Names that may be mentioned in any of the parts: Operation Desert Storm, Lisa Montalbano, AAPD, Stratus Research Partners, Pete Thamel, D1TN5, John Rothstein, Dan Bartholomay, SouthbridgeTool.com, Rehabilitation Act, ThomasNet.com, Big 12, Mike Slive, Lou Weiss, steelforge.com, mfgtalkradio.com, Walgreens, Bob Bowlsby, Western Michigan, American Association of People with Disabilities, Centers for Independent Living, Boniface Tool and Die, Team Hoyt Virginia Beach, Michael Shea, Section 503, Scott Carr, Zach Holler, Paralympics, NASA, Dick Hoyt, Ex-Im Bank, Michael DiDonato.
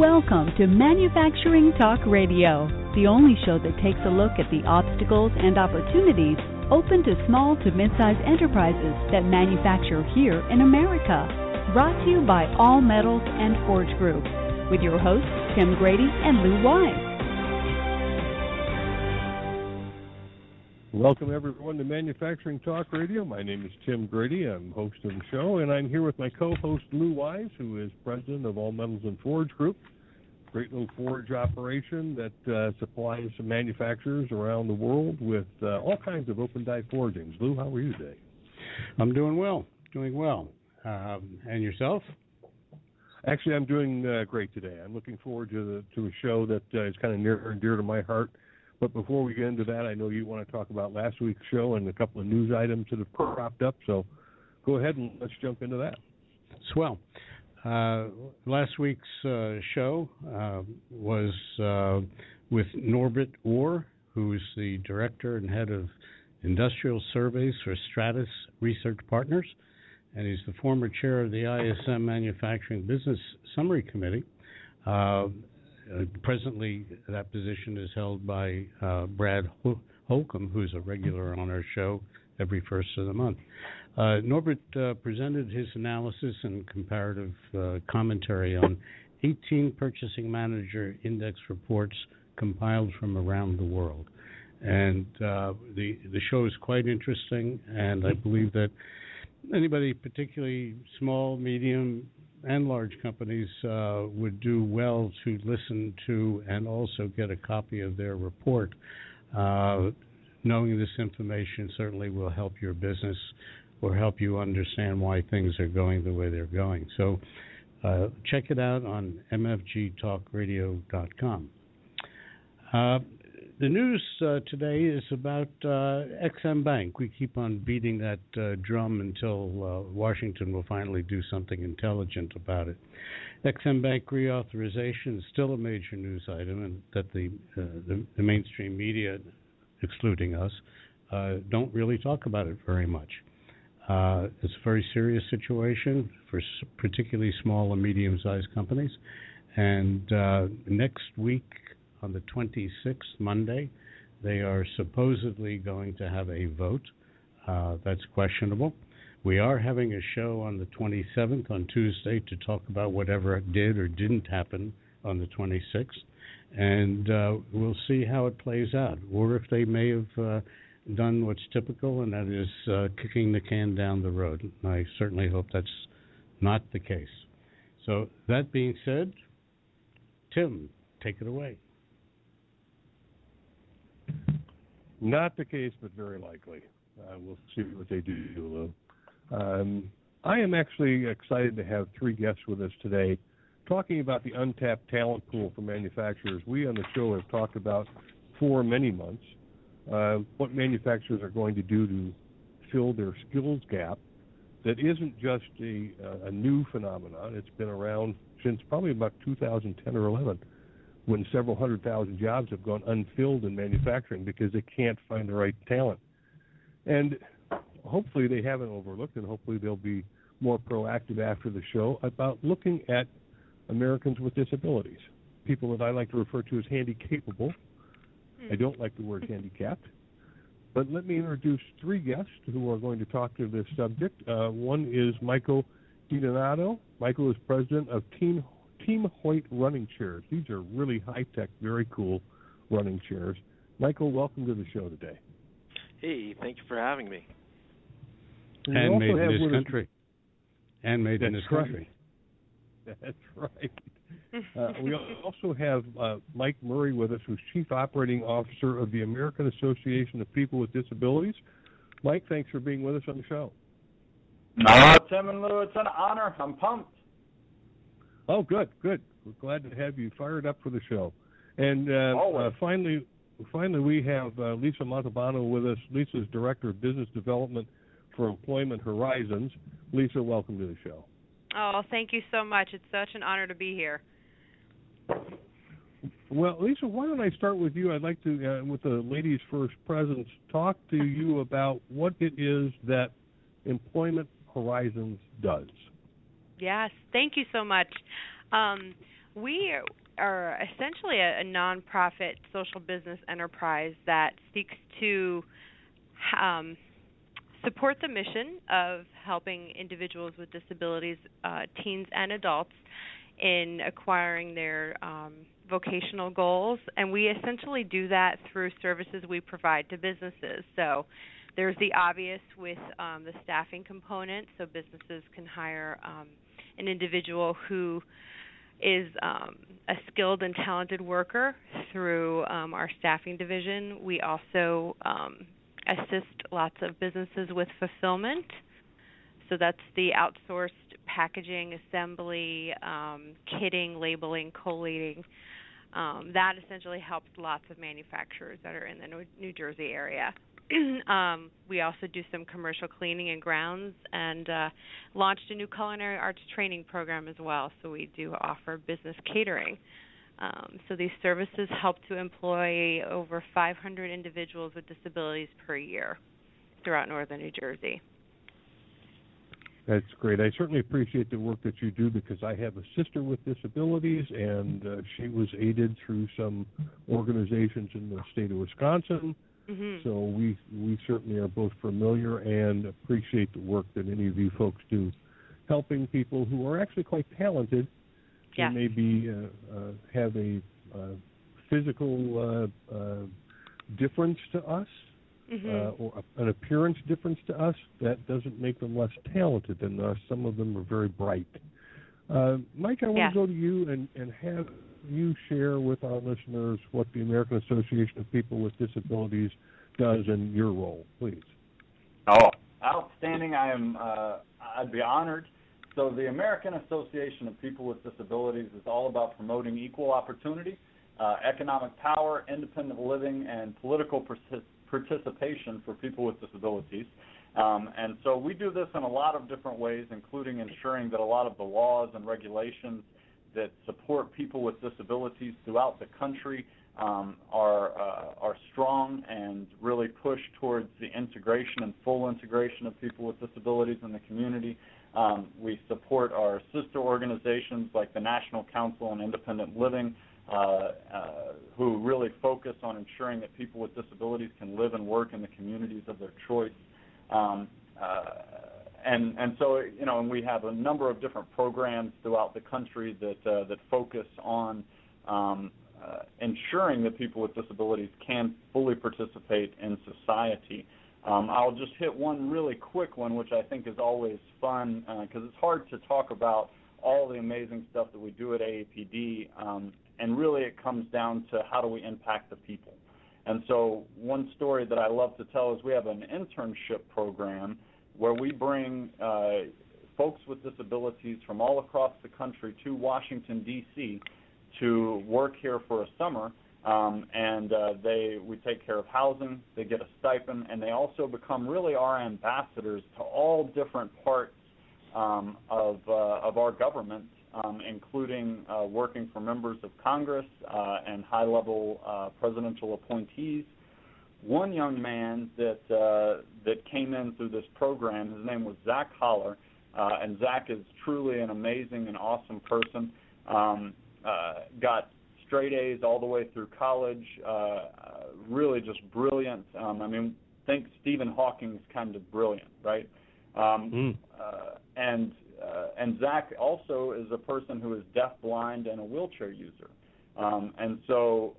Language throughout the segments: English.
Welcome to Manufacturing Talk Radio, the only show that takes a look at the obstacles and opportunities open to small to mid-sized enterprises that manufacture here in America. Brought to you by All Metals and Forge Group, with your hosts Tim Grady and Lou Weiss. Welcome everyone to Manufacturing Talk Radio. My name is Tim Grady. I'm host of the show, and I'm here with my co-host Lou Weiss, who is president of All Metals and Forge Group, great little forge operation that supplies some manufacturers around the world with all kinds of open die forgings. Lou, how are you today? I'm doing well, and yourself? Actually, I'm doing great today. I'm looking forward to a show that is kind of near and dear to my heart. But before we get into that, I know you want to talk about last week's show and a couple of news items that have cropped up. So go ahead and let's jump into that. Swell. Last week's show was with Norbert Orr, who's the director and head of industrial surveys for Stratus Research Partners, and he's the former chair of the ISM Manufacturing Business Summary Committee. Presently, that position is held by Brad Holcomb, who's a regular on our show every first of the month. Norbert presented his analysis and comparative commentary on 18 Purchasing Manager Index reports compiled from around the world. And the show is quite interesting, and I believe that anybody, particularly small, medium, and large companies, would do well to listen to and also get a copy of their report. Knowing this information certainly will help your business or help you understand why things are going the way they're going. So check it out on mfgtalkradio.com. The news today is about Ex-Im Bank. We keep on beating that drum until Washington will finally do something intelligent about it. Ex-Im Bank reauthorization is still a major news item, and that the mainstream media, excluding us, don't really talk about it very much. It's a very serious situation for particularly small and medium-sized companies. And next week, on the 26th, Monday, they are supposedly going to have a vote. That's questionable. We are having a show on the 27th, on Tuesday, to talk about whatever did or didn't happen on the 26th. And we'll see how it plays out, or if they may have done what's typical, and that is kicking the can down the road. And I certainly hope that's not the case. So that being said, Tim, take it away. Not the case, but very likely. We'll see what they do, Lou. I am actually excited to have three guests with us today talking about the untapped talent pool for manufacturers. We on the show have talked about for many months what manufacturers are going to do to fill their skills gap that isn't just a new phenomenon. It's been around since probably about 2010 or 11, when several 100,000 jobs have gone unfilled in manufacturing because they can't find the right talent. And hopefully they haven't overlooked, and hopefully they'll be more proactive after the show about looking at Americans with disabilities, people that I like to refer to as handicapable. I don't like the word handicapped. But let me introduce three guests who are going to talk to this subject. One is Michael DiDonato. Michael is president of Team Hoyt running chairs. These are really high-tech, very cool running chairs. Michael, welcome to the show today. Hey, thank you for having me. And made in this country. That's right. We also have Mike Murray with us, who's Chief Operating Officer of the American Association of People with Disabilities. Mike, thanks for being with us on the show. Tim and Lou, it's an honor. I'm pumped. Oh, good. We're glad to have you fired up for the show. And finally, we have Lisa Montalbano with us. Lisa's Director of Business Development for Employment Horizons. Lisa, welcome to the show. Oh, thank you so much. It's such an honor to be here. Well, Lisa, why don't I start with you? I'd like to, with the Ladies First Presence, talk to you about what it is that Employment Horizons does. Yes, thank you so much. We are essentially a nonprofit social business enterprise that seeks to support the mission of helping individuals with disabilities, teens and adults, in acquiring their vocational goals. And we essentially do that through services we provide to businesses. So there's the obvious with the staffing component, so businesses can hire an individual who is a skilled and talented worker through our staffing division. We also assist lots of businesses with fulfillment. So that's the outsourced packaging, assembly, kitting, labeling, collating. That essentially helps lots of manufacturers that are in the New Jersey area. We also do some commercial cleaning and grounds, and launched a new culinary arts training program as well, so we do offer business catering. So these services help to employ over 500 individuals with disabilities per year throughout northern New Jersey. That's great. I certainly appreciate the work that you do, because I have a sister with disabilities, and she was aided through some organizations in the state of Wisconsin. Mm-hmm. So we certainly are both familiar and appreciate the work that any of you folks do, helping people who are actually quite talented, yeah, who maybe have a physical difference to us, mm-hmm, or an appearance difference to us. That doesn't make them less talented than us. Some of them are very bright. Mike, I want to go to you and have you share with our listeners what the American Association of People with Disabilities does in your role, please. Oh, outstanding. I'd be honored. So the American Association of People with Disabilities is all about promoting equal opportunity, economic power, independent living, and political participation for people with disabilities. And so we do this in a lot of different ways, including ensuring that a lot of the laws and regulations that support people with disabilities throughout the country are strong and really push towards the integration and full integration of people with disabilities in the community. We support our sister organizations like the National Council on Independent Living, who really focus on ensuring that people with disabilities can live and work in the communities of their choice. And so, you know, and we have a number of different programs throughout the country that focus on ensuring that people with disabilities can fully participate in society. I'll just hit one really quick one, which I think is always fun, because it's hard to talk about all the amazing stuff that we do at AAPD, and really it comes down to how do we impact the people. And so one story that I love to tell is we have an internship program where we bring folks with disabilities from all across the country to Washington, D.C. to work here for a summer, and we take care of housing, they get a stipend, and they also become really our ambassadors to all different parts of our government, including working for members of Congress and high-level presidential appointees. One young man that came in through this program, his name was Zach Holler, and Zach is truly an amazing and awesome person. Got straight A's all the way through college, really just brilliant. Think Stephen Hawking's kind of brilliant, right? And Zach also is a person who is deafblind and a wheelchair user. And so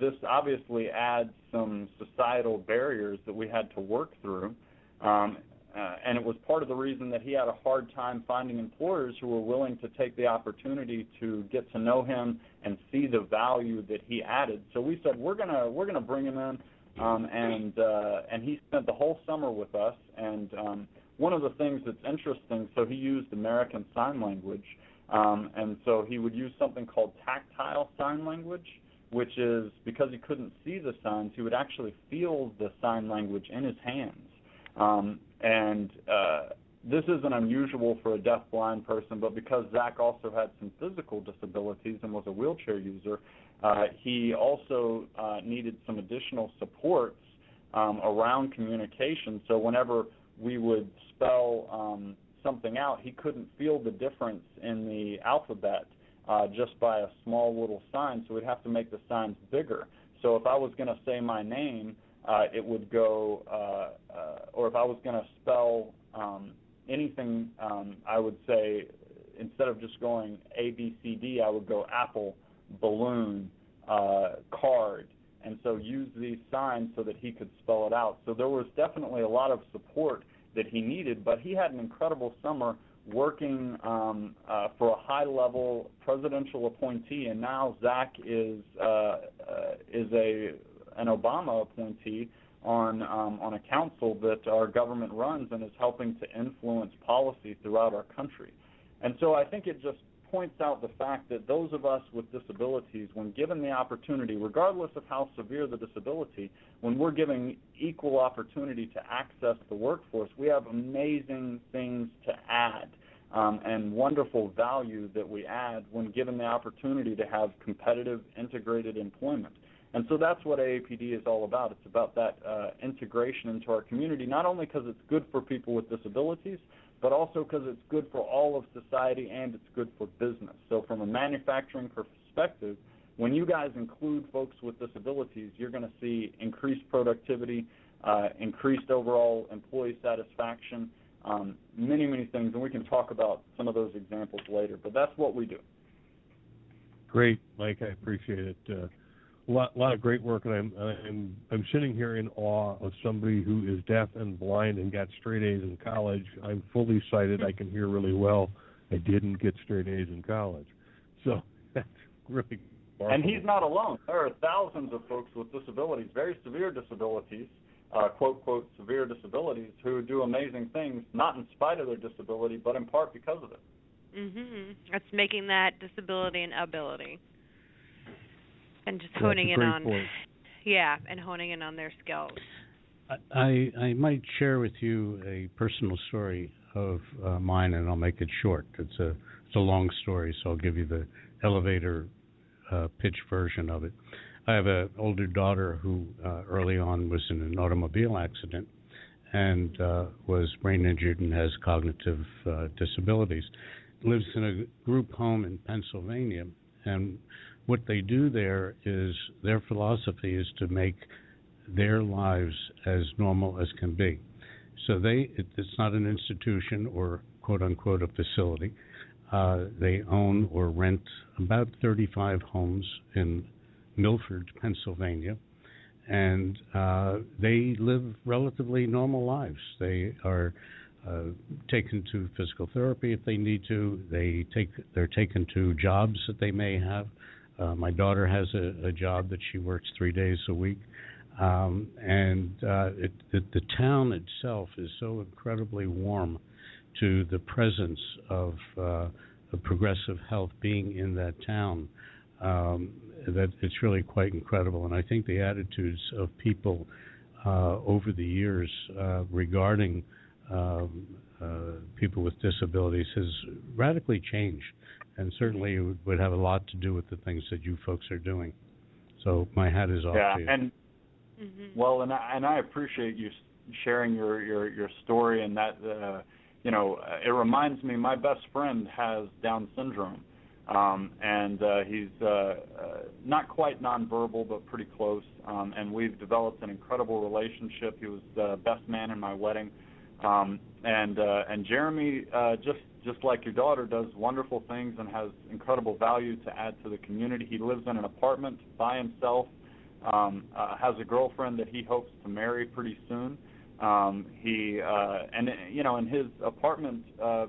this obviously adds some societal barriers that we had to work through, and it was part of the reason that he had a hard time finding employers who were willing to take the opportunity to get to know him and see the value that he added. So we said we're gonna bring him in, and he spent the whole summer with us. And one of the things that's interesting, so he used American Sign Language. And so he would use something called tactile sign language, which is because he couldn't see the signs, he would actually feel the sign language in his hands. And this isn't unusual for a deafblind person, but because Zach also had some physical disabilities and was a wheelchair user, he also needed some additional supports around communication. So whenever we would spell something out, he couldn't feel the difference in the alphabet just by a small little sign, so we'd have to make the signs bigger. So if I was going to say my name, it would go, or if I was going to spell anything, I would say instead of just going A, B, C, D, I would go apple, balloon, card, and so use these signs so that he could spell it out. So there was definitely a lot of support that he needed, but he had an incredible summer working for a high-level presidential appointee, and now Zach is an Obama appointee on a council that our government runs and is helping to influence policy throughout our country. And so I think it just points out the fact that those of us with disabilities, when given the opportunity, regardless of how severe the disability, when we're given equal opportunity to access the workforce, we have amazing things to add and wonderful value that we add when given the opportunity to have competitive, integrated employment. And so that's what AAPD is all about. It's about that integration into our community, not only because it's good for people with disabilities, but also because it's good for all of society and it's good for business. So from a manufacturing perspective, when you guys include folks with disabilities, you're going to see increased productivity, increased overall employee satisfaction, many, many things. And we can talk about some of those examples later, but that's what we do. Great, Mike. I appreciate it. A lot of great work, and I'm sitting here in awe of somebody who is deaf and blind and got straight A's in college. I'm fully sighted. I can hear really well. I didn't get straight A's in college. So that's really remarkable. And he's not alone. There are thousands of folks with disabilities, very severe disabilities, quote, severe disabilities, who do amazing things, not in spite of their disability, but in part because of it. Mm-hmm. That's making that disability an ability. And just honing in on, and honing in on their skills. I might share with you a personal story of mine, and I'll make it short. It's a long story, so I'll give you the elevator pitch version of it. I have an older daughter who early on was in an automobile accident and was brain injured and has cognitive disabilities. Lives in a group home in Pennsylvania, and what they do there is their philosophy is to make their lives as normal as can be. So it's not an institution or, quote, unquote, a facility. They own or rent about 35 homes in Milford, Pennsylvania, and they live relatively normal lives. They are taken to physical therapy if they need to. They're taken to jobs that they may have. My daughter has a job that she works 3 days a week, the town itself is so incredibly warm to the presence of progressive health being in that town that it's really quite incredible. And I think the attitudes of people over the years regarding people with disabilities has radically changed. And certainly it would have a lot to do with the things that you folks are doing. So my hat is off to you. I appreciate you sharing your story. And that, it reminds me, my best friend has Down syndrome. And he's not quite nonverbal, but pretty close. And we've developed an incredible relationship. He was the best man in my wedding. And Jeremy just like your daughter, does wonderful things and has incredible value to add to the community. He lives in an apartment by himself, has a girlfriend that he hopes to marry pretty soon. And his apartment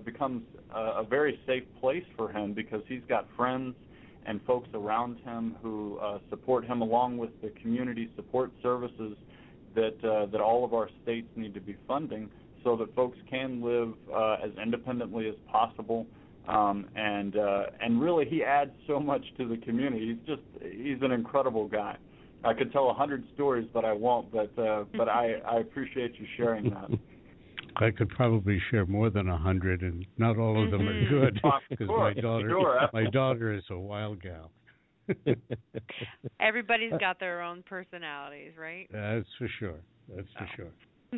becomes a very safe place for him because he's got friends and folks around him who support him along with the community support services that all of our states need to be funding, so that folks can live as independently as possible, and really he adds so much to the community. He's an incredible guy. I could tell 100 stories, but I won't. But I appreciate you sharing that. I could probably share more than 100, and not all of them are good because my daughter is a wild gal. Everybody's got their own personalities, right? That's for sure.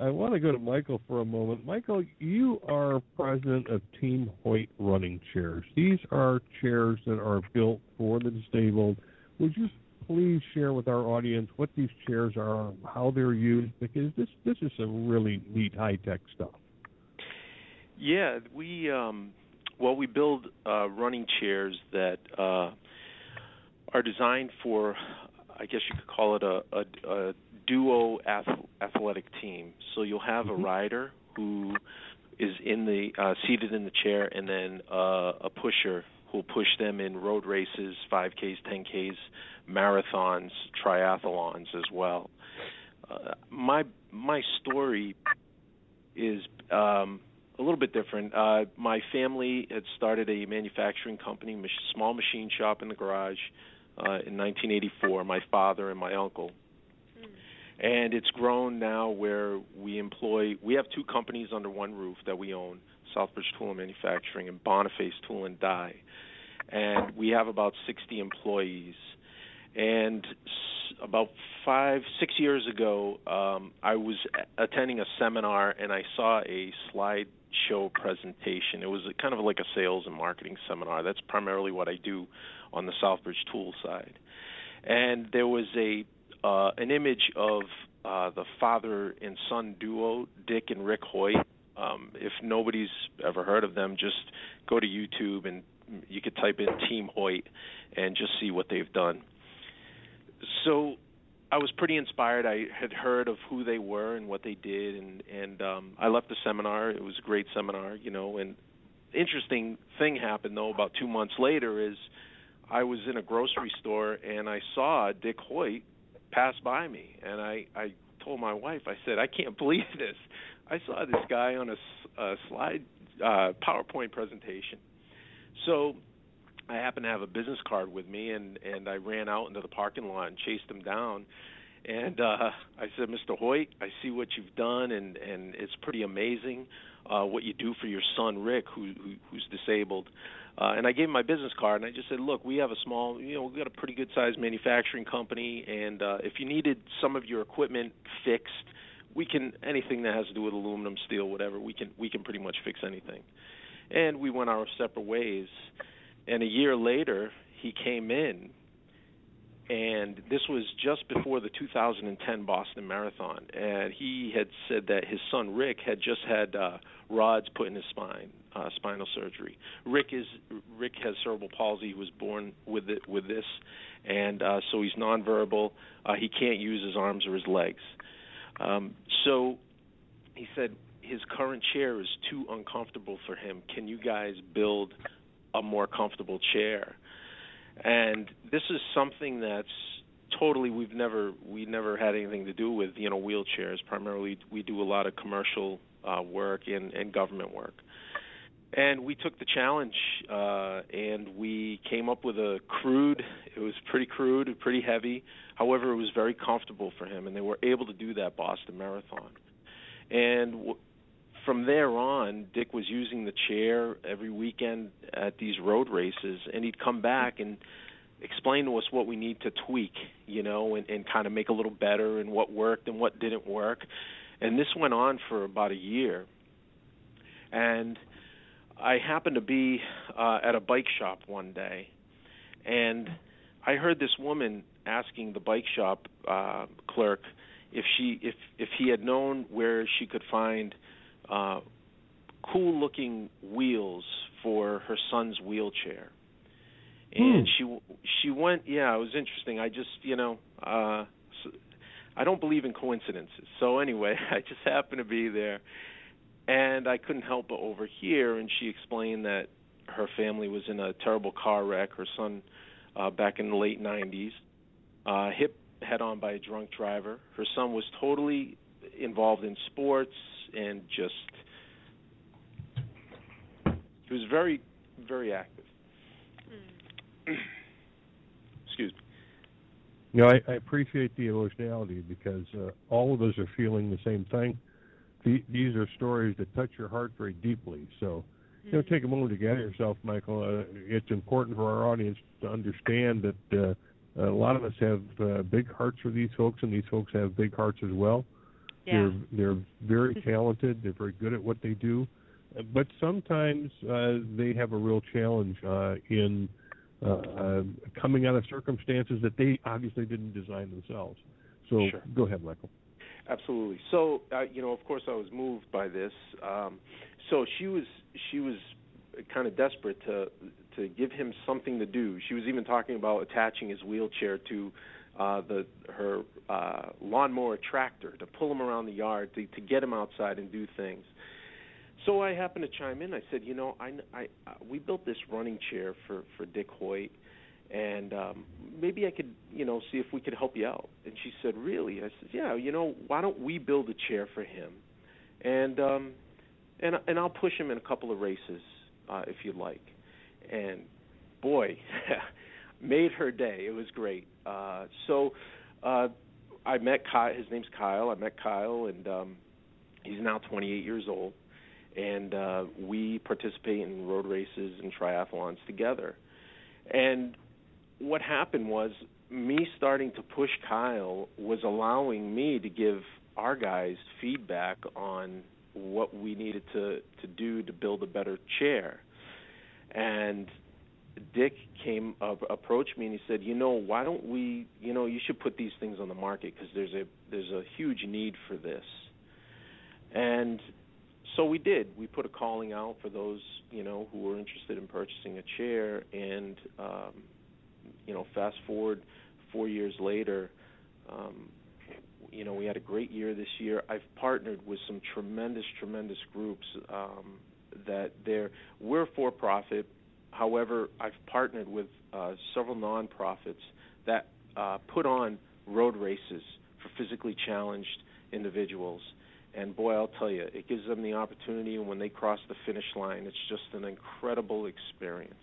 I want to go to Michael for a moment. Michael, you are president of Team Hoyt Running Chairs. These are chairs that are built for the disabled. Would you please share with our audience what these chairs are, how they're used, because this is some really neat high-tech stuff. Yeah, we build running chairs that are designed for, I guess you could call it a duo athletic team. So you'll have a rider who is in the seated in the chair, and then a pusher who'll push them in road races, 5Ks, 10Ks, marathons, triathlons as well. My story is a little bit different. My family had started a manufacturing company, small machine shop in the garage in 1984, my father and my uncle. And it's grown now where we have two companies under one roof that we own, Southbridge Tool and Manufacturing and Boniface Tool and Die. And we have about 60 employees. And about 6 years ago, I was attending a seminar, and I saw a slideshow presentation. It was kind of like a sales and marketing seminar. That's primarily what I do on the Southbridge Tool side. And there was an image of the father and son duo, Dick and Rick Hoyt. If nobody's ever heard of them, just go to YouTube, and you could type in Team Hoyt and just see what they've done. So I was pretty inspired. I had heard of who they were and what they did, and I left the seminar. It was a great seminar, you know. And interesting thing happened, though, about 2 months later is I was in a grocery store, and I saw Dick Hoyt pass by me, and I told my wife, I said, I can't believe this. I saw this guy on a slide PowerPoint presentation. So I happened to have a business card with me, and I ran out into the parking lot and chased him down. And I said, Mr. Hoyt, I see what you've done, and it's pretty amazing what you do for your son, Rick, who's disabled. And I gave him my business card, and I just said, look, we have we've got a pretty good-sized manufacturing company, and if you needed some of your equipment fixed, anything that has to do with aluminum, steel, whatever, we can pretty much fix anything. And we went our separate ways. And a year later, he came in, and this was just before the 2010 Boston Marathon. And he had said that his son Rick had just had rods put in his spine, spinal surgery. Rick has cerebral palsy. He was born with this, and so he's nonverbal. He can't use his arms or his legs. So he said his current chair is too uncomfortable for him. Can you guys build a more comfortable chair? And this is something that's totally we never had anything to do with, you know, wheelchairs. Primarily, we do a lot of commercial work and government work. And we took the challenge, and we came up with it was pretty crude and pretty heavy. However, it was very comfortable for him, and they were able to do that Boston Marathon. And from there on, Dick was using the chair every weekend at these road races, and he'd come back and explain to us what we need to tweak, you know, and kind of make a little better, and what worked and what didn't work. And this went on for about a year. And I happened to be at a bike shop one day, and I heard this woman asking the bike shop clerk if he had known where she could find cool-looking wheels for her son's wheelchair. And she went, yeah, it was interesting. I just, you know, I don't believe in coincidences. So anyway, I just happened to be there. And I couldn't help but overhear, and she explained that her family was in a terrible car wreck. Her son, back in the late 90s, hit head-on by a drunk driver. Her son was totally involved in sports, and he was very, very active. Excuse me. No, I appreciate the emotionality, because all of us are feeling the same thing. These are stories that touch your heart very deeply. So, you know, take a moment to gather yourself, Michael. It's important for our audience to understand that a lot of us have big hearts for these folks, and these folks have big hearts as well. Yeah. They're very talented. They're very good at what they do. But sometimes they have a real challenge in coming out of circumstances that they obviously didn't design themselves. So sure. Go ahead, Michael. Absolutely. So, of course, I was moved by this. So she was kind of desperate to give him something to do. She was even talking about attaching his wheelchair to her lawnmower tractor to pull him around the yard to get him outside and do things. So I happened to chime in. I said, we built this running chair for Dick Hoyt, and maybe I could, see if we could help you out. And she said, really? And I said, yeah, why don't we build a chair for him? And I'll push him in a couple of races if you'd like. And, boy, made her day. It was great. So I met Kyle. His name's Kyle. I met Kyle, and he's now 28 years old. And we participate in road races and triathlons together. And what happened was me starting to push Kyle was allowing me to give our guys feedback on what we needed to do to build a better chair. And Dick approached me and he said, why don't we, you should put these things on the market because there's a huge need for this. And so we did. We put a calling out for those, who were interested in purchasing a chair. And, fast forward 4 years later, we had a great year this year. I've partnered with some tremendous, tremendous groups that we're for-profit. However, I've partnered with several nonprofits that put on road races for physically challenged individuals. And, boy, I'll tell you, it gives them the opportunity, and when they cross the finish line, it's just an incredible experience.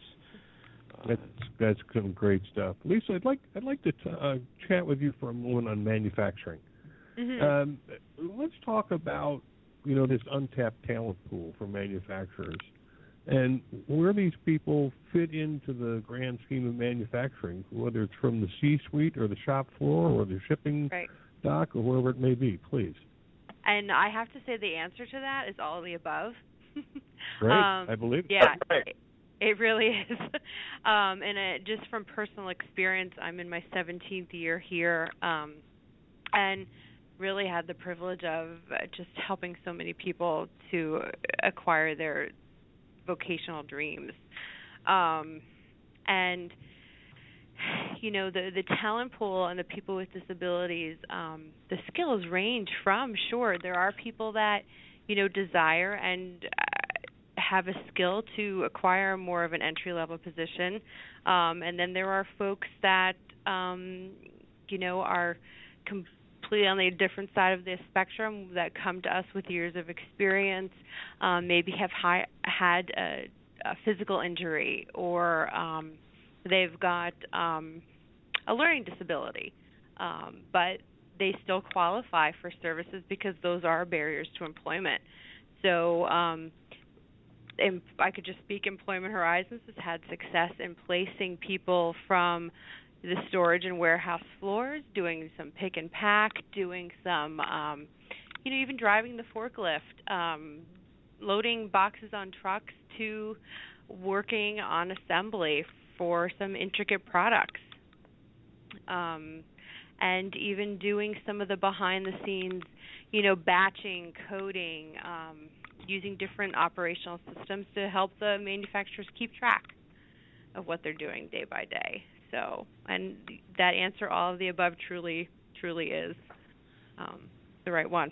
That's some great stuff. Lisa, I'd like to chat with you for a moment on manufacturing. Mm-hmm. Let's talk about, this untapped talent pool for manufacturers and where these people fit into the grand scheme of manufacturing, whether it's from the C-suite or the shop floor or the shipping dock or wherever it may be, please. And I have to say the answer to that is all of the above. Right, I believe. Yeah, right. It really is. And just from personal experience, I'm in my 17th year here and really had the privilege of just helping so many people to acquire their vocational dreams. And, the talent pool and the people with disabilities, the skills range from, there are people that, desire and have a skill to acquire more of an entry-level position. And then there are folks that, are completely on a different side of the spectrum that come to us with years of experience, maybe have had a physical injury or they've got a learning disability, but they still qualify for services because those are barriers to employment. So if I could just speak, Employment Horizons has had success in placing people from the storage and warehouse floors, doing some pick and pack, doing some, even driving the forklift, loading boxes on trucks to working on assembly for some intricate products, and even doing some of the behind-the-scenes, batching, coding, using different operational systems to help the manufacturers keep track of what they're doing day by day. So, and that answer, all of the above, truly, truly is the right one.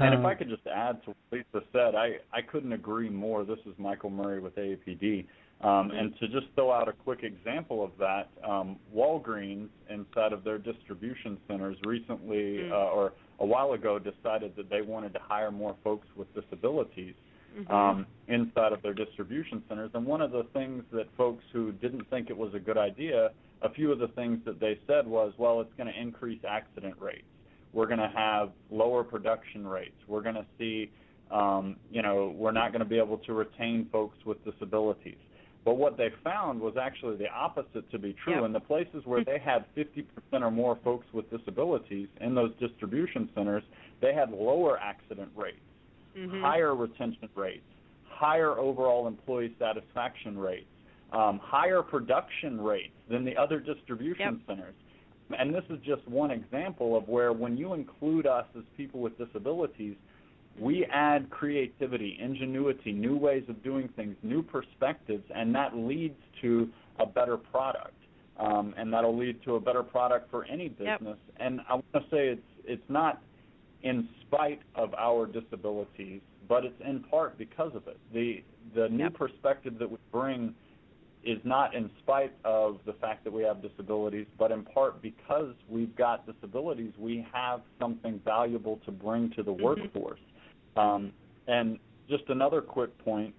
And if I could just add to what Lisa said, I couldn't agree more. This is Michael Murray with AAPD. And to just throw out a quick example of that, Walgreens, inside of their distribution centers, recently or a while ago decided that they wanted to hire more folks with disabilities inside of their distribution centers. And one of the things that folks who didn't think it was a good idea, a few of the things that they said was, well, it's going to increase accident rates. We're going to have lower production rates. We're going to see, we're not going to be able to retain folks with disabilities. But what they found was actually the opposite to be true. Yep. In the places where they had 50% or more folks with disabilities in those distribution centers, they had lower accident rates, higher retention rates, higher overall employee satisfaction rates, higher production rates than the other distribution centers. And this is just one example of where when you include us as people with disabilities, we add creativity, ingenuity, new ways of doing things, new perspectives, and that leads to a better product. And that will lead to a better product for any business. And I want to say it's not in spite of our disabilities, but it's in part because of it. The new perspective that we bring is not in spite of the fact that we have disabilities, but in part because we've got disabilities, we have something valuable to bring to the workforce. And just another quick point,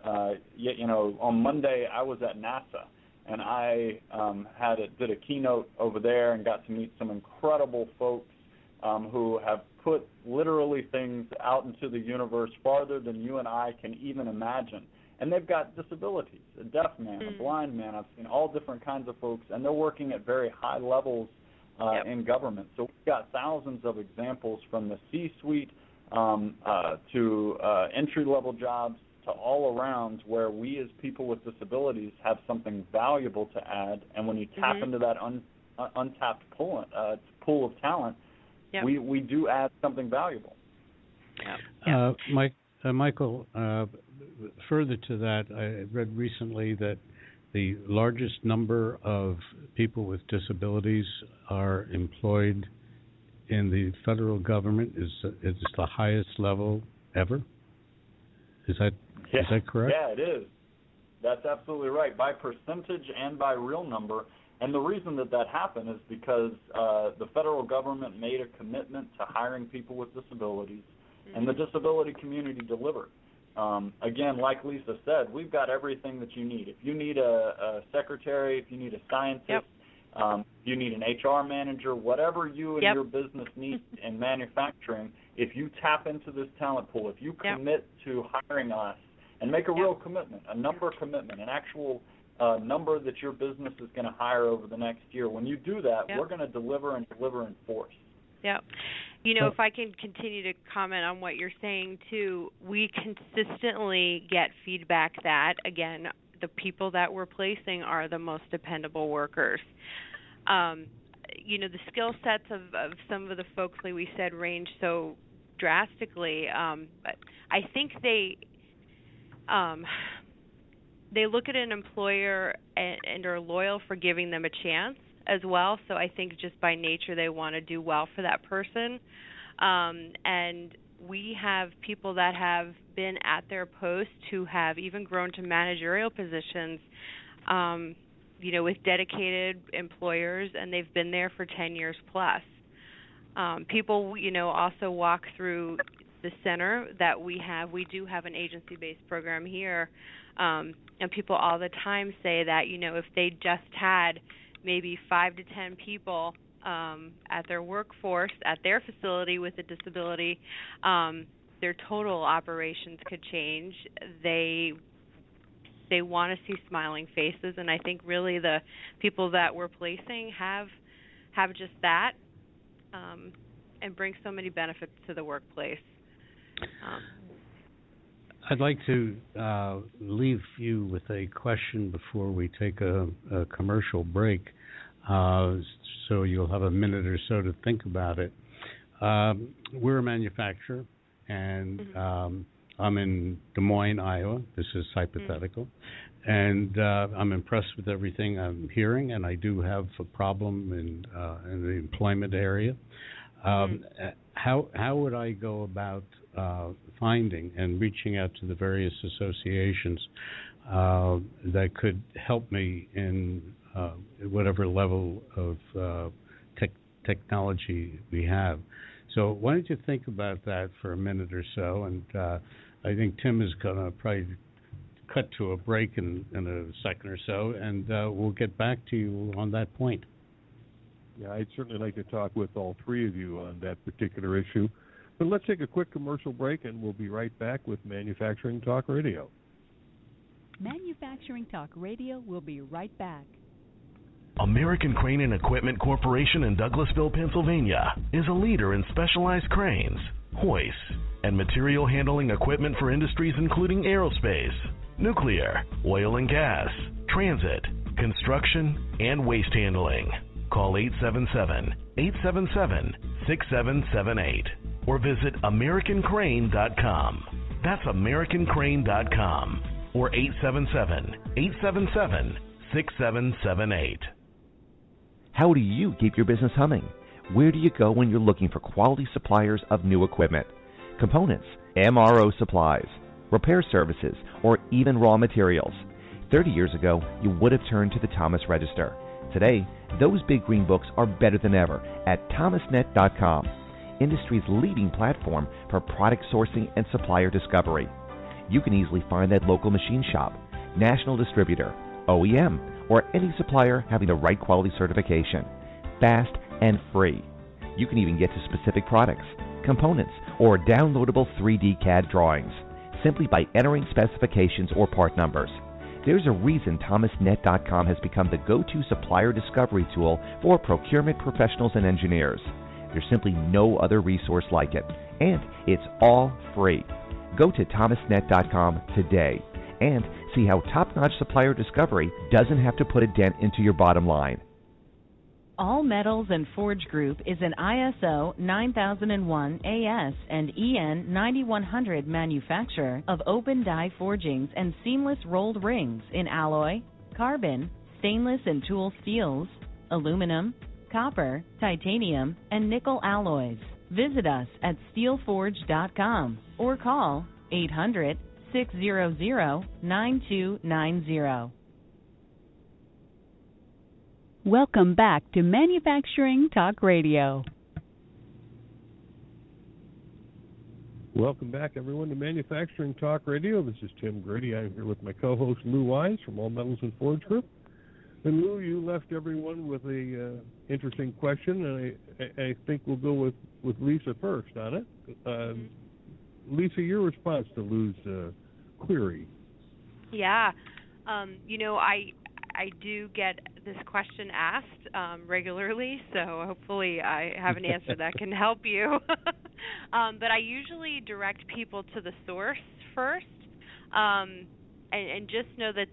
you know, on Monday I was at NASA, and I did a keynote over there and got to meet some incredible folks who have put literally things out into the universe farther than you and I can even imagine. And they've got disabilities, a deaf man, a blind man. I've seen all different kinds of folks, and they're working at very high levels in government. So we've got thousands of examples from the C-suite to entry-level jobs to all around where we as people with disabilities have something valuable to add. And when you tap into that untapped pool of talent, we do add something valuable. Michael, further to that, I read recently that the largest number of people with disabilities are employed in the federal government. Is the highest level ever? Is that correct? Yeah, it is. That's absolutely right, by percentage and by real number. And the reason that happened is because the federal government made a commitment to hiring people with disabilities, and the disability community delivered. Again, like Lisa said, we've got everything that you need. If you need a secretary, if you need a scientist, you need an HR manager, whatever you and your business need in manufacturing, if you tap into this talent pool, if you commit to hiring us and make a real commitment, a number commitment, an actual number that your business is going to hire over the next year, when you do that, we're going to deliver in force. Yeah. You know, if I can continue to comment on what you're saying, too, we consistently get feedback that, again, the people that we're placing are the most dependable workers. You know, the skill sets of some of the folks, like we said, range so drastically. I think they look at an employer and are loyal for giving them a chance as well. So I think just by nature they want to do well for that person. And we have people that have been at their post who have even grown to managerial positions, you know, with dedicated employers, and they've been there for 10 years plus. People, you know, also walk through the center that we have. We do have an agency-based program here, and people all the time say that, you know, if they just had maybe 5 to 10 people at their workforce, at their facility with a disability, their total operations could change. They want to see smiling faces, and I think really the people that we're placing have just that, and bring so many benefits to the workplace. I'd like to leave you with a question before we take a commercial break, so you'll have a minute or so to think about it. We're a manufacturer, and I'm in Des Moines, Iowa. This is hypothetical. And I'm impressed with everything I'm hearing, and I do have a problem in the employment area. How would I go about finding and reaching out to the various associations that could help me in whatever level of technology we have? So why don't you think about that for a minute or so? And I think Tim is going to probably cut to a break in a second or so, and we'll get back to you on that point. Yeah, I'd certainly like to talk with all three of you on that particular issue. But let's take a quick commercial break, and we'll be right back with Manufacturing Talk Radio. Manufacturing Talk Radio will be right back. American Crane and Equipment Corporation in Douglasville, Pennsylvania is a leader in specialized cranes, hoists, and material handling equipment for industries including aerospace, nuclear, oil and gas, transit, construction, and waste handling. Call 877-877-6778 or visit AmericanCrane.com. That's AmericanCrane.com or 877-877-6778. How do you keep your business humming? Where do you go when you're looking for quality suppliers of new equipment, components, MRO supplies, repair services, or even raw materials? 30 years ago, you would have turned to the Thomas Register. Today, those big green books are better than ever at ThomasNet.com, industry's leading platform for product sourcing and supplier discovery. You can easily find that local machine shop, national distributor, OEM, or any supplier having the right quality certification, fast and free. You can even get to specific products, components, or downloadable 3D CAD drawings simply by entering specifications or part numbers. There's a reason ThomasNet.com has become the go-to supplier discovery tool for procurement professionals and engineers. There's simply no other resource like it, and it's all free. Go to ThomasNet.com today and see how top-notch supplier discovery doesn't have to put a dent into your bottom line. All Metals and Forge Group is an ISO 9001 AS and EN 9100 manufacturer of open die forgings and seamless rolled rings in alloy, carbon, stainless and tool steels, aluminum, copper, titanium, and nickel alloys. Visit us at steelforge.com or call 800-600-9290. Welcome back to Manufacturing Talk Radio. Welcome back, everyone, to Manufacturing Talk Radio. This is Tim Grady. I'm here with my co-host, Lou Weiss, from All Metals and Forge Group. And, Lou, you left everyone with an interesting question, and I think we'll go with Lisa first on it. Lisa, your response to Lou's query. Yeah. I do get this question asked regularly, so hopefully I have an answer that can help you. But I usually direct people to the source first, and just know that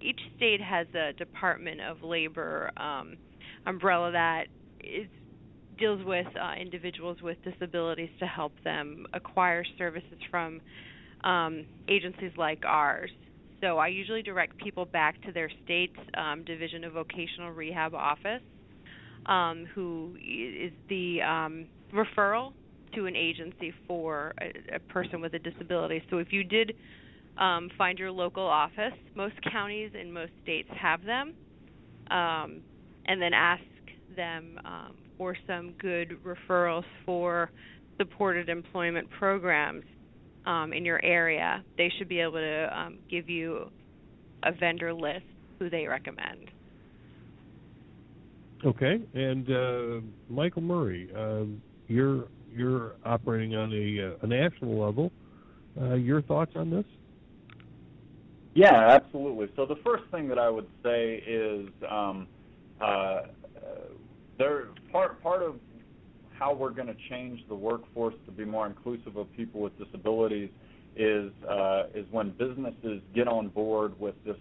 each state has a Department of Labor umbrella that deals with individuals with disabilities to help them acquire services from agencies like ours. So I usually direct people back to their state's Division of Vocational Rehab Office, who is the referral to an agency for a person with a disability. So if you did find your local office, most counties in most states have them, and then ask them for some good referrals for supported employment programs in your area. They should be able to give you a vendor list who they recommend. Okay, and Michael Murray, you're operating on a national level. Your thoughts on this? Yeah, absolutely. So the first thing that I would say is part of how we're going to change the workforce to be more inclusive of people with disabilities is when businesses get on board with this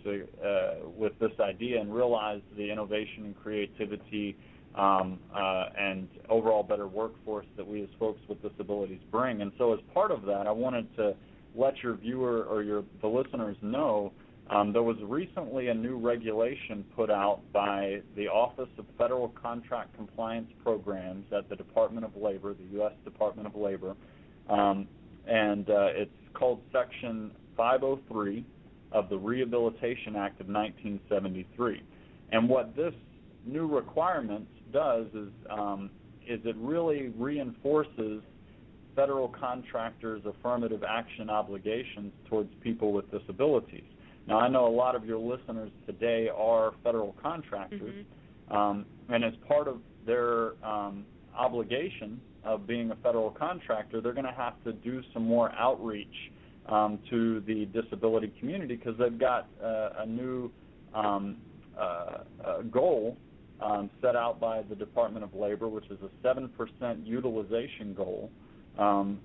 idea and realize the innovation and creativity and overall better workforce that we as folks with disabilities bring. And so as part of that, I wanted to let your viewer or the listeners know there was recently a new regulation put out by the Office of Federal Contract Compliance Programs at the Department of Labor, the U.S. Department of Labor, and it's called Section 503 of the Rehabilitation Act of 1973. And what this new requirement does is it really reinforces federal contractors' affirmative action obligations towards people with disabilities. Now, I know a lot of your listeners today are federal contractors, and as part of their obligation of being a federal contractor, they're going to have to do some more outreach to the disability community, because they've got a new goal set out by the Department of Labor, which is a 7% utilization goal. And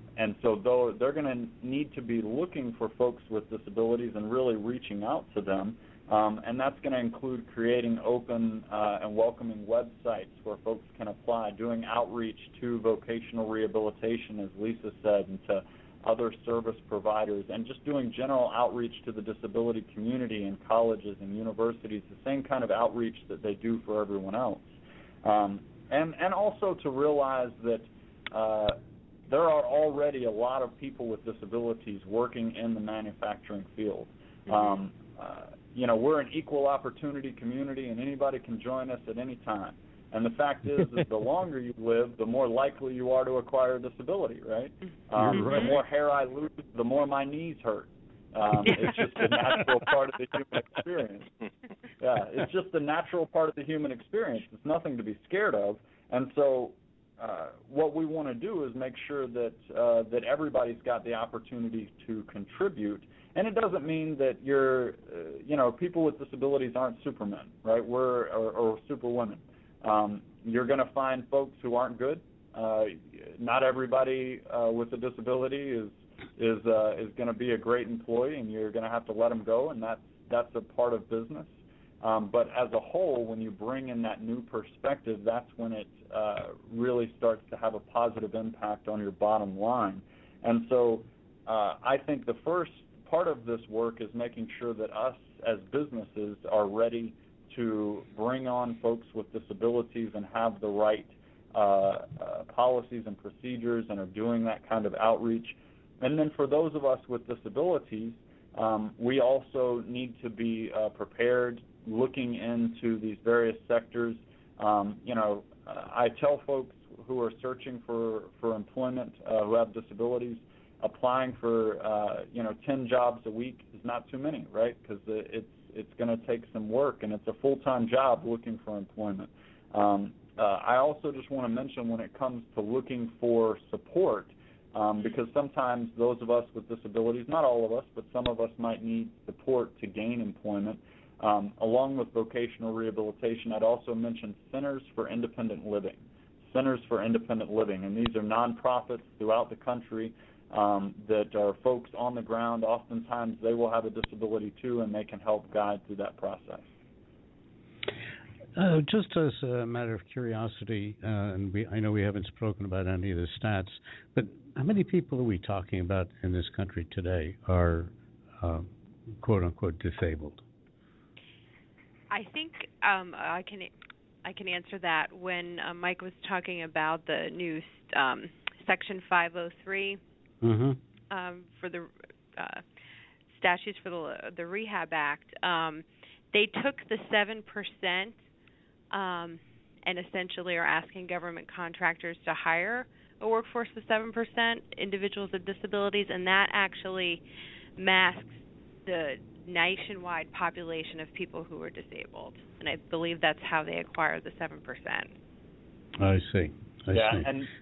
so though they're going to need to be looking for folks with disabilities and really reaching out to them, and that's going to include creating open and welcoming websites where folks can apply, doing outreach to vocational rehabilitation, as Lisa said, and to other service providers, and just doing general outreach to the disability community in colleges and universities, the same kind of outreach that they do for everyone else. And also to realize that there are already a lot of people with disabilities working in the manufacturing field. You know, we're an equal opportunity community, and anybody can join us at any time. And the fact is that the longer you live, the more likely you are to acquire a disability, right? The more hair I lose, the more my knees hurt. It's just a natural part of the human experience. It's nothing to be scared of. And so what we want to do is make sure that that everybody's got the opportunity to contribute. And it doesn't mean that you're, you know, people with disabilities aren't supermen, right? We're or superwomen. You're going to find folks who aren't good. Not everybody with a disability is going to be a great employee, and you're going to have to let them go, and that's a part of business. But as a whole, when you bring in that new perspective, that's when it really starts to have a positive impact on your bottom line. And so I think the first part of this work is making sure that us as businesses are ready to bring on folks with disabilities and have the right policies and procedures and are doing that kind of outreach. And then for those of us with disabilities, we also need to be prepared looking into these various sectors. You know, I tell folks who are searching for employment who have disabilities, applying for, 10 jobs a week is not too many, right? Because it's going to take some work, and it's a full-time job looking for employment. I also just want to mention when it comes to looking for support, because sometimes those of us with disabilities, not all of us, but some of us might need support to gain employment. Along with vocational rehabilitation, I'd also mention Centers for Independent Living. And these are nonprofits throughout the country that are folks on the ground. Oftentimes they will have a disability too, and they can help guide through that process. Just as a matter of curiosity, and I know we haven't spoken about any of the stats, but how many people are we talking about in this country today are quote-unquote disabled? I think I can answer that. When Mike was talking about the new Section 503, for the statutes for the Rehab Act, they took the 7% and essentially are asking government contractors to hire a workforce of 7% individuals with disabilities, and that actually masks the nationwide population of people who are disabled. And I believe that's how they acquire the 7%. I see.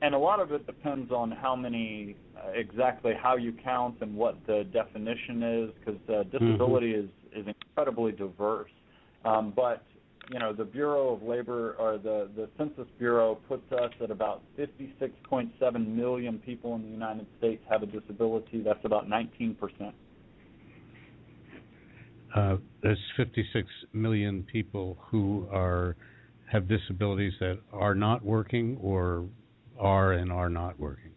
And a lot of it depends on how many, exactly how you count and what the definition is, because disability is incredibly diverse. But, you know, the Bureau of Labor, or the Census Bureau, puts us at about 56.7 million people in the United States have a disability. That's about 19%. There's 56 million people who are have disabilities that are not working or are and are not working?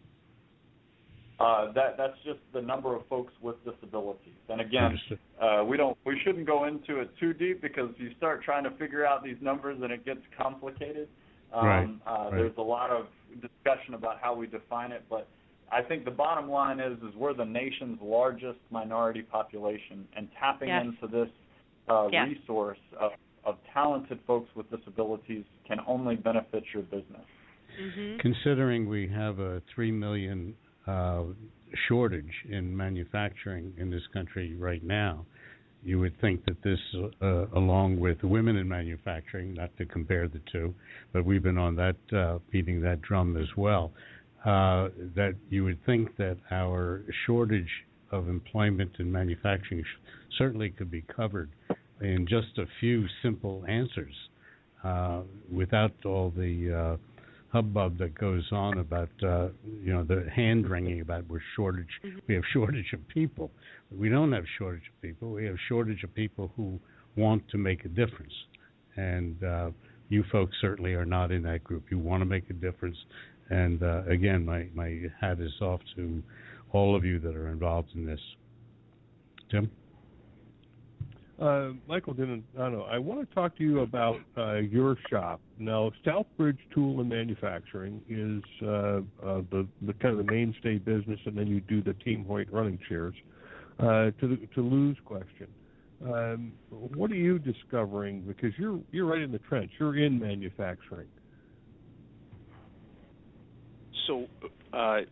That's just the number of folks with disabilities. And again, we shouldn't go into it too deep, because you start trying to figure out these numbers and it gets complicated. Right. There's a lot of discussion about how we define it, but I think the bottom line is we're the nation's largest minority population, and tapping into this resource of talented folks with disabilities can only benefit your business. Considering we have a 3 million shortage in manufacturing in this country right now, you would think that this, along with women in manufacturing, not to compare the two, but we've been on that, beating that drum as well, that you would think that our shortage of employment and manufacturing certainly could be covered in just a few simple answers without all the hubbub that goes on about, the hand-wringing about we have shortage of people. We don't have shortage of people. We have shortage of people who want to make a difference. And you folks certainly are not in that group. You want to make a difference. And, again, my hat is off to all of you that are involved in this. Tim? Michael DiDonato, I want to talk to you about your shop. Now, Southbridge Tool and Manufacturing is the kind of the mainstay business, and then you do the Team Hoyt running chairs. To Lou's question, what are you discovering? Because you're right in the trench. You're in manufacturing. So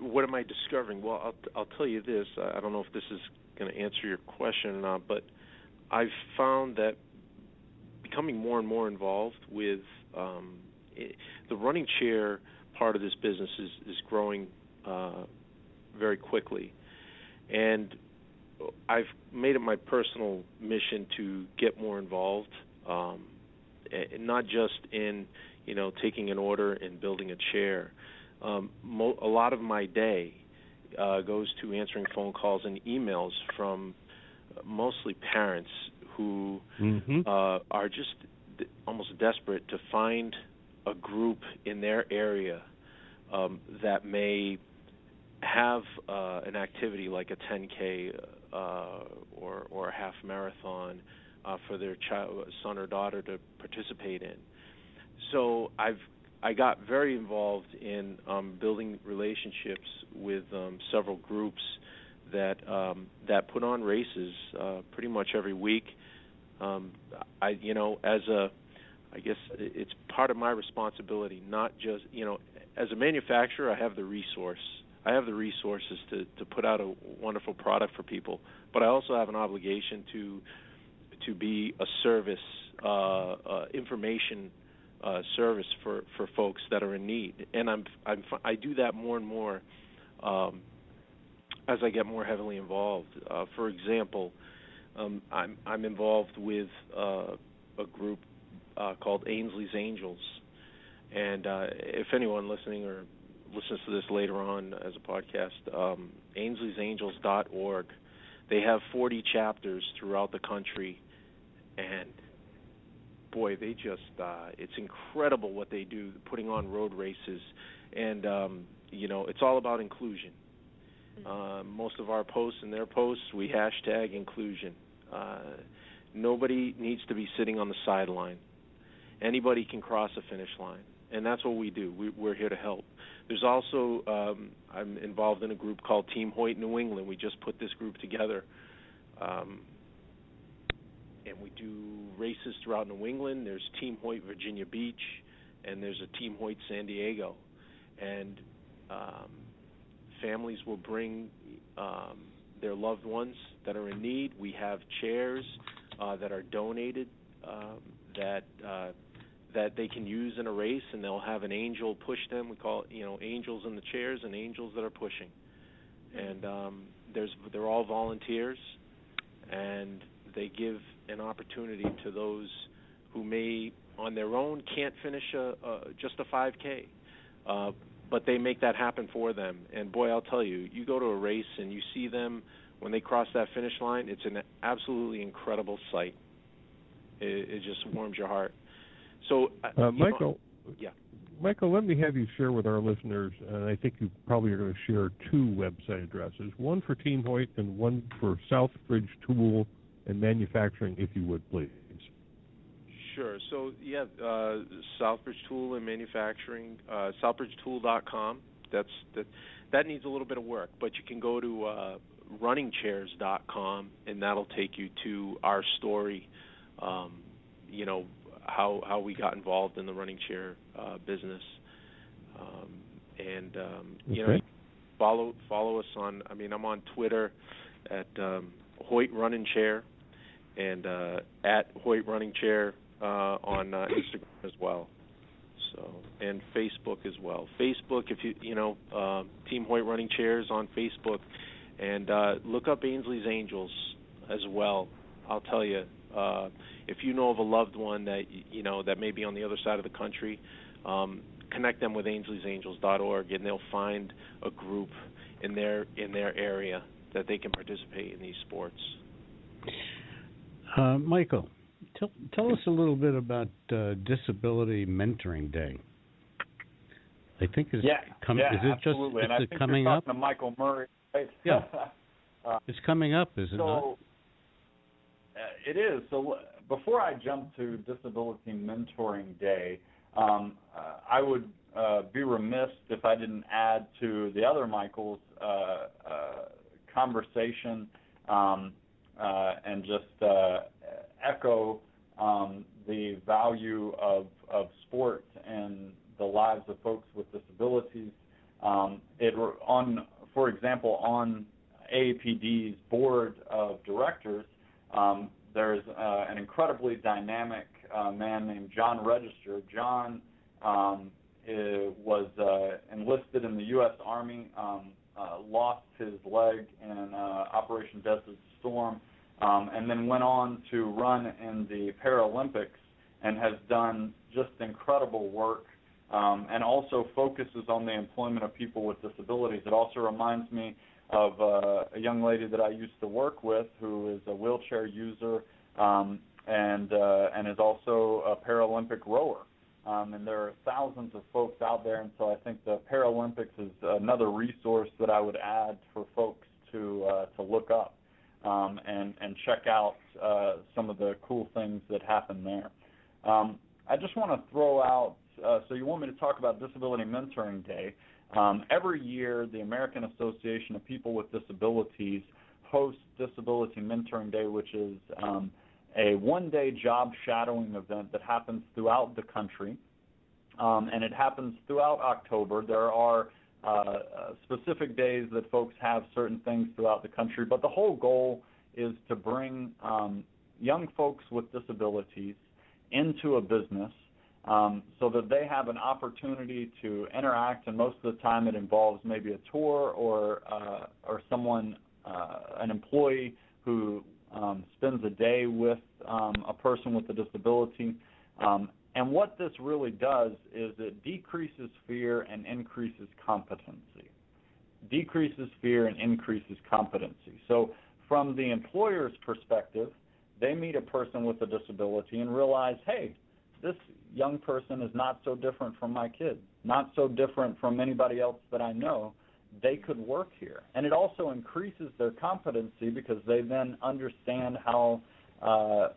what am I discovering? Well, I'll tell you this. I don't know if this is going to answer your question or not, but I've found that becoming more and more involved with the running chair part of this business is growing very quickly. And I've made it my personal mission to get more involved, not just in, taking an order and building a chair. A lot of my day goes to answering phone calls and emails from mostly parents who are just almost desperate to find a group in their area that may have an activity like a 10K or a half marathon for their son or daughter to participate in. So I got very involved in building relationships with several groups that put on races pretty much every week. I guess it's part of my responsibility, not just, as a manufacturer, I have the resources to put out a wonderful product for people, but I also have an obligation to be a service, information service for folks that are in need, and I do that more and more as I get more heavily involved. For example, I'm involved with a group called Ainsley's Angels, and if anyone listening or listens to this later on as a podcast, Ainsley'sAngels.org. They have 40 chapters throughout the country, and boy, they just—it's incredible what they do, putting on road races, and it's all about inclusion. Most of our posts and their posts, we hashtag inclusion. Nobody needs to be sitting on the sideline. Anybody can cross a finish line, and that's what we do. We're here to help. There's also I'm involved in a group called Team Hoyt New England. We just put this group together, and we do races throughout New England. There's Team Hoyt Virginia Beach, and there's a Team Hoyt San Diego, and families will bring their loved ones that are in need. We have chairs that are donated that they can use in a race, and they'll have an angel push them. We call it, angels in the chairs and angels that are pushing. And they're all volunteers, and they give an opportunity to those who may, on their own, can't finish just a 5K. But they make that happen for them. And, boy, I'll tell you, you go to a race and you see them when they cross that finish line, it's an absolutely incredible sight. It just warms your heart. So, Michael, Michael, let me have you share with our listeners, and I think you probably are going to share two website addresses, one for Team Hoyt and one for Southbridge Tool and Manufacturing, if you would, please. Sure. So, Southbridge Tool and Manufacturing, southbridgetool.com. That needs a little bit of work, but you can go to runningchairs.com, and that'll take you to our story, how we got involved in the running chair business. Follow us on, I'm on Twitter at Hoyt Running Chair and at Hoyt Running Chair. On Instagram as well, and Facebook as well. Facebook, if you Team Hoyt Running Chairs on Facebook, And look up Ainsley's Angels as well. I'll tell you, if you know of a loved one that you know that may be on the other side of the country, connect them with Ainsley'sAngels.org, and they'll find a group in their area that they can participate in these sports. Michael, tell us a little bit about Disability Mentoring Day. I think it's coming. And I think you're talking to Michael Murray. Right? Yeah, it's coming up, isn't it? It is. So before I jump to Disability Mentoring Day, I would be remiss if I didn't add to the other Michael's conversation and just echo the value of sport and the lives of folks with disabilities. For example, on AAPD's board of directors, there's an incredibly dynamic man named John Register. John was enlisted in the U.S. Army, lost his leg in Operation Desert Storm, and then went on to run in the Paralympics and has done just incredible work, and also focuses on the employment of people with disabilities. It also reminds me of a young lady that I used to work with who is a wheelchair user and is also a Paralympic rower. And there are thousands of folks out there, and so I think the Paralympics is another resource that I would add for folks to look up and check out some of the cool things that happen there. I just want to throw out, so you want me to talk about Disability Mentoring Day. Every year, the American Association of People with Disabilities hosts Disability Mentoring Day, which is a one-day job shadowing event that happens throughout the country, and it happens throughout October. There are specific days that folks have certain things throughout the country, but the whole goal is to bring young folks with disabilities into a business, so that they have an opportunity to interact, and most of the time it involves maybe a tour or someone, an employee who spends a day with a person with a disability. And what this really does is it decreases fear and increases competency. Decreases fear and increases competency. So from the employer's perspective, they meet a person with a disability and realize, hey, this young person is not so different from my kid, not so different from anybody else that I know. They could work here. And it also increases their competency because they then understand how to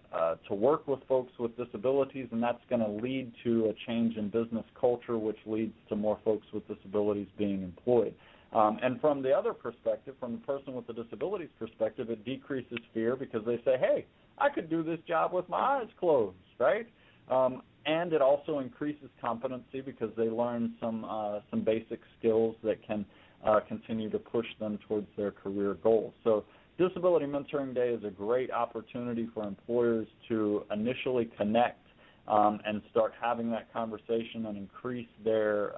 work with folks with disabilities, and that's going to lead to a change in business culture, which leads to more folks with disabilities being employed. And from the other perspective, from the person with the disabilities perspective, it decreases fear because they say, hey, I could do this job with my eyes closed, right? And it also increases competency because they learn some basic skills that can continue to push them towards their career goals. So Disability Mentoring Day is a great opportunity for employers to initially connect and start having that conversation and increase their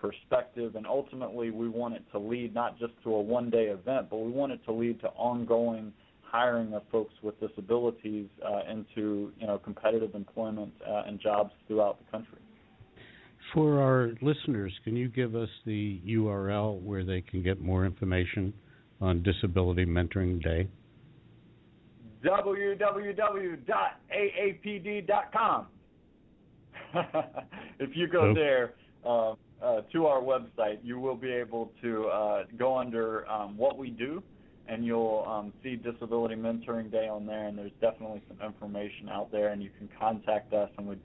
perspective. And ultimately, we want it to lead not just to a one-day event, but we want it to lead to ongoing hiring of folks with disabilities into competitive employment and jobs throughout the country. For our listeners, can you give us the URL where they can get more information on Disability Mentoring Day? www.aapd.com. If you go there to our website, you will be able to go under what we do, and you'll see Disability Mentoring Day on there, and there's definitely some information out there, and you can contact us, and we'd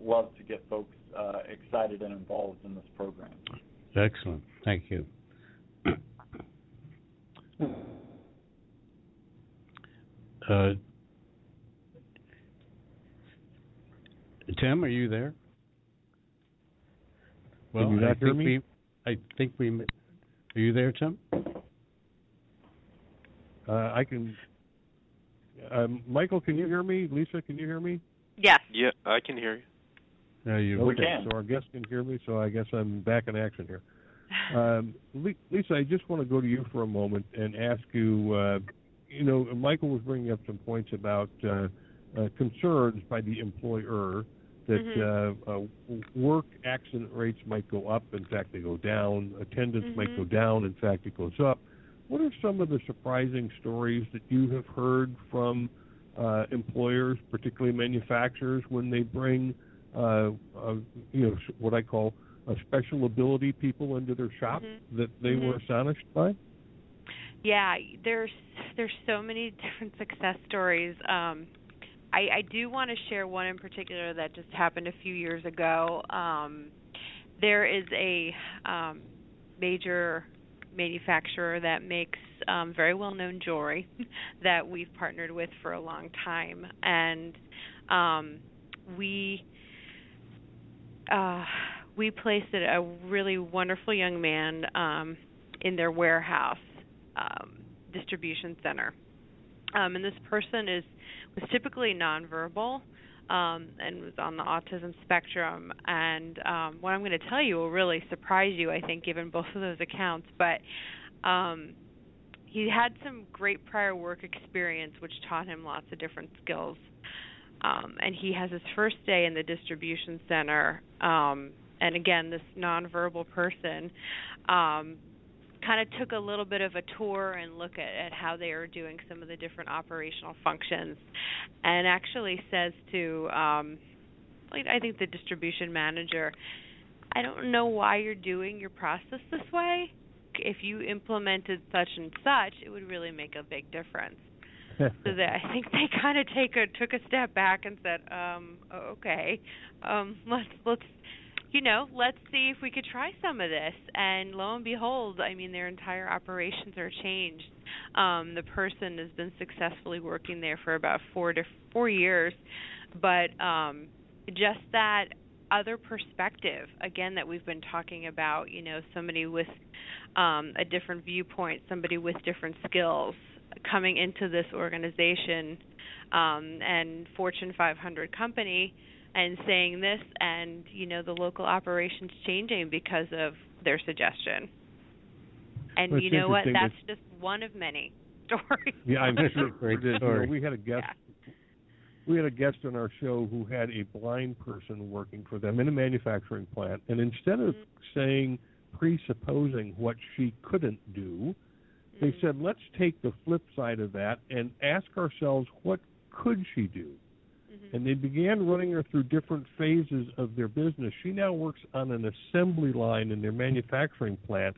love to get folks excited and involved in this program. Excellent. Thank you. Tim, are you there? Well, can you not hear me? Are you there, Tim? I can. Michael, can you hear me? Lisa, can you hear me? Yeah. Yeah, I can hear you. We can. So our guest can hear me, so I guess I'm back in action here. Lisa, I just want to go to you for a moment and ask you, you know, Michael was bringing up some points about concerns by the employer that work accident rates might go up. In fact, they go down. Attendance might go down. In fact, it goes up. What are some of the surprising stories that you have heard from employers, particularly manufacturers, when they bring, you know, what I call special ability people into their shop that they were astonished by? Yeah, there's so many different success stories. I do want to share one in particular that just happened a few years ago. There is a major manufacturer that makes very well-known jewelry that we've partnered with for a long time. And we placed a really wonderful young man in their warehouse distribution center. And this person was typically nonverbal and was on the autism spectrum. And what I'm going to tell you will really surprise you, I think, given both of those accounts. But he had some great prior work experience, which taught him lots of different skills. And he has his first day in the distribution center. And, again, this nonverbal person kind of took a little bit of a tour and look at how they are doing some of the different operational functions, and actually says to, I think, the distribution manager, I don't know why you're doing your process this way. If you implemented such and such, it would really make a big difference. So I think they kind of took a step back and said, okay, let's let's see if we could try some of this. And lo and behold, I mean, their entire operations are changed. The person has been successfully working there for about 4 years. But just that other perspective, again, that we've been talking about, you know, somebody with a different viewpoint, somebody with different skills coming into this organization and Fortune 500 company, and saying this, and, you know, the local operations changing because of their suggestion. And well, you know what? That's just one of many stories. Yeah, I'm sure. Great story. We had a guest. Yeah. We had a guest on our show who had a blind person working for them in a manufacturing plant, and instead of saying presupposing what she couldn't do, they said, "Let's take the flip side of that and ask ourselves what could she do." And they began running her through different phases of their business. She now works on an assembly line in their manufacturing plant,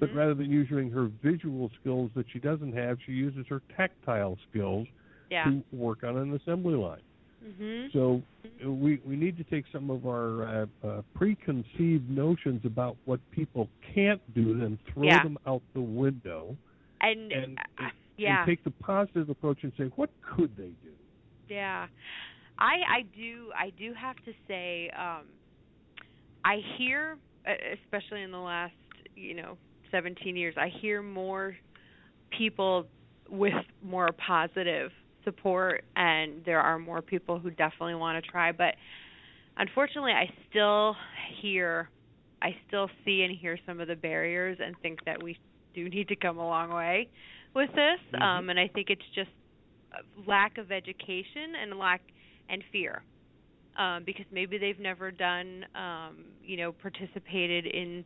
but rather than using her visual skills that she doesn't have, she uses her tactile skills to work on an assembly line. So we need to take some of our preconceived notions about what people can't do and throw them out the window and take the positive approach and say, what could they do? Yeah, I do have to say, I hear, especially in the last 17 years, I hear more people with more positive support, and there are more people who definitely want to try. But unfortunately, I still see and hear some of the barriers, and think that we do need to come a long way with this. And I think it's just lack of education and fear, because maybe they've never done, participated in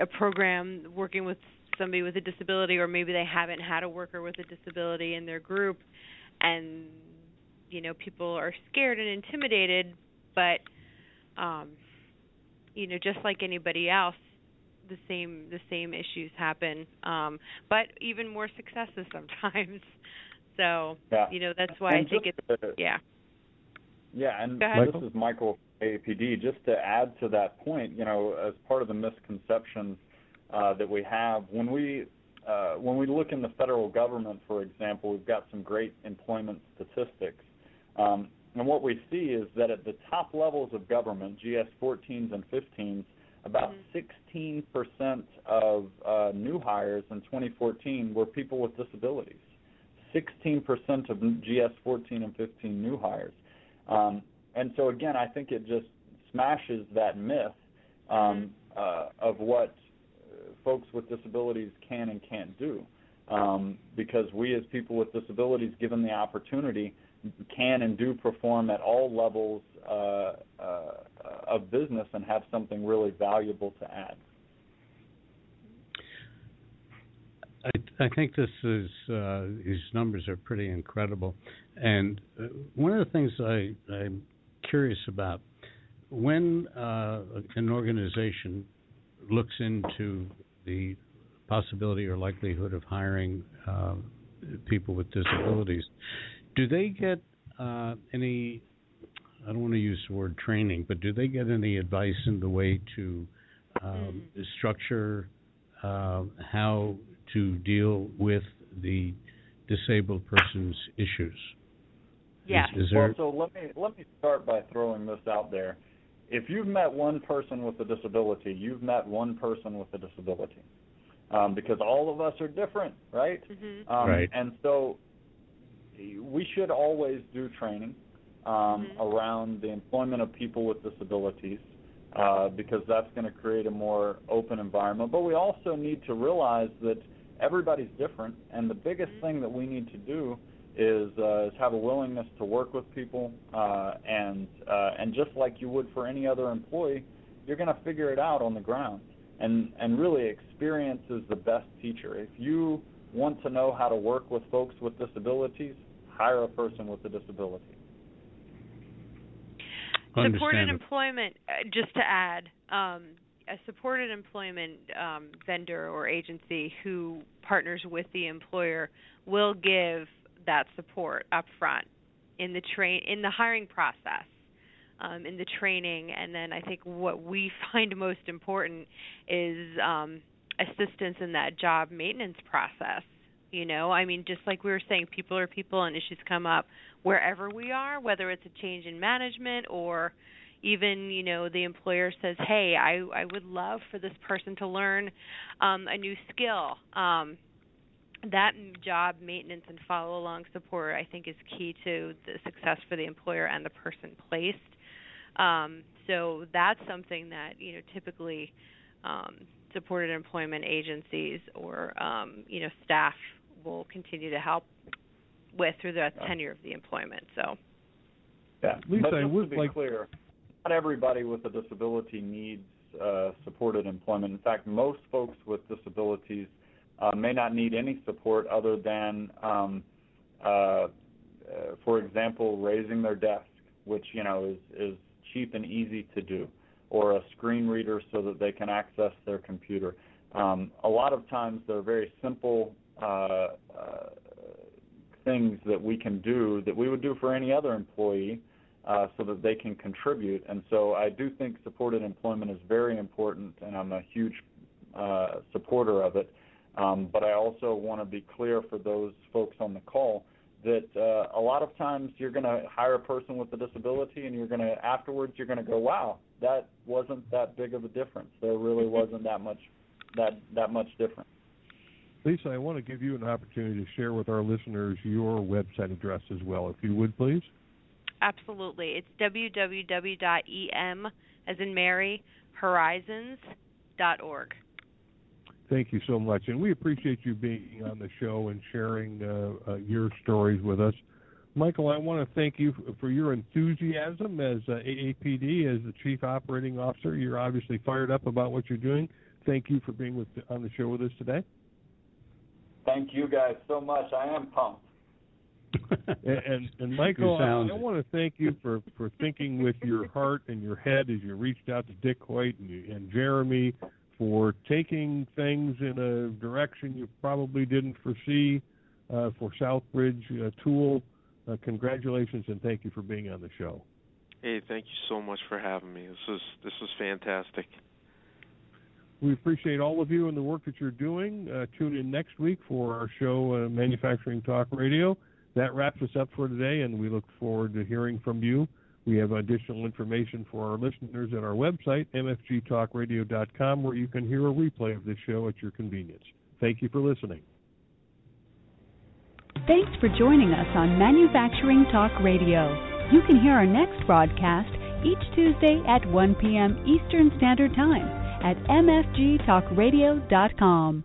a program working with somebody with a disability, or maybe they haven't had a worker with a disability in their group, and people are scared and intimidated. But just like anybody else, the same issues happen, but even more successes sometimes. So, that's why I think it's, Yeah, and this is Michael from AAPD. Just to add to that point, as part of the misconception that we have, when we look in the federal government, for example, we've got some great employment statistics. And what we see is that at the top levels of government, GS 14s and 15s, about 16% of new hires in 2014 were people with disabilities. 16% of GS 14 and 15 new hires. And so, again, I think it just smashes that myth of what folks with disabilities can and can't do, because we as people with disabilities, given the opportunity, can and do perform at all levels of business and have something really valuable to add. I think this is these numbers are pretty incredible, and one of the things I'm curious about, when an organization looks into the possibility or likelihood of hiring people with disabilities, do they get any, I don't want to use the word training, but do they get any advice in the way to structure how to deal with the disabled person's issues? Yeah. So let me start by throwing this out there. If you've met one person with a disability, you've met one person with a disability, because all of us are different, right? Mm-hmm. Right. And so we should always do training around the employment of people with disabilities, because that's going to create a more open environment. But we also need to realize that everybody's different, and the biggest thing that we need to do is have a willingness to work with people, and just like you would for any other employee, you're going to figure it out on the ground. And really, experience is the best teacher. If you want to know how to work with folks with disabilities, hire a person with a disability. Supported employment, just to add, a supported employment vendor or agency who partners with the employer will give that support up front in the in the hiring process, in the training, and then I think what we find most important is assistance in that job maintenance process. You know, I mean, just like we were saying, people are people and issues come up wherever we are, whether it's a change in management or even, you know, the employer says, hey, I would love for this person to learn a new skill. That job maintenance and follow-along support, I think, is key to the success for the employer and the person placed. So that's something that, you know, typically supported employment agencies or, you know, staff will continue to help with through the tenure of the employment. So, yeah, Lisa, I would be clear, not everybody with a disability needs supported employment. In fact, most folks with disabilities may not need any support other than, for example, raising their desk, which, you know, is cheap and easy to do, or a screen reader so that they can access their computer. A lot of times there are very simple things that we can do that we would do for any other employee so that they can contribute. And so I do think supported employment is very important, and I'm a huge supporter of it. But I also want to be clear for those folks on the call that a lot of times you're going to hire a person with a disability and you're going to afterwards you're going to go, wow, that wasn't that big of a difference. There really wasn't that much difference. Lisa, I want to give you an opportunity to share with our listeners your website address as well, if you would, please. Absolutely. It's www.em, as in Mary, horizons.org. Thank you so much, and we appreciate you being on the show and sharing your stories with us. Michael, I want to thank you for your enthusiasm as AAPD, as the Chief Operating Officer. You're obviously fired up about what you're doing. Thank you for being on the show with us today. Thank you guys so much. I am pumped. And Michael, I want to thank you for thinking with your heart and your head as you reached out to Dick Hoyt and Jeremy, for taking things in a direction you probably didn't foresee for Southbridge Tool. Congratulations, and thank you for being on the show. Hey, thank you so much for having me. This is fantastic. We appreciate all of you and the work that you're doing. Tune in next week for our show, Manufacturing Talk Radio. That wraps us up for today, and we look forward to hearing from you. We have additional information for our listeners at our website, mfgtalkradio.com, where you can hear a replay of this show at your convenience. Thank you for listening. Thanks for joining us on Manufacturing Talk Radio. You can hear our next broadcast each Tuesday at 1 p.m. Eastern Standard Time at mfgtalkradio.com.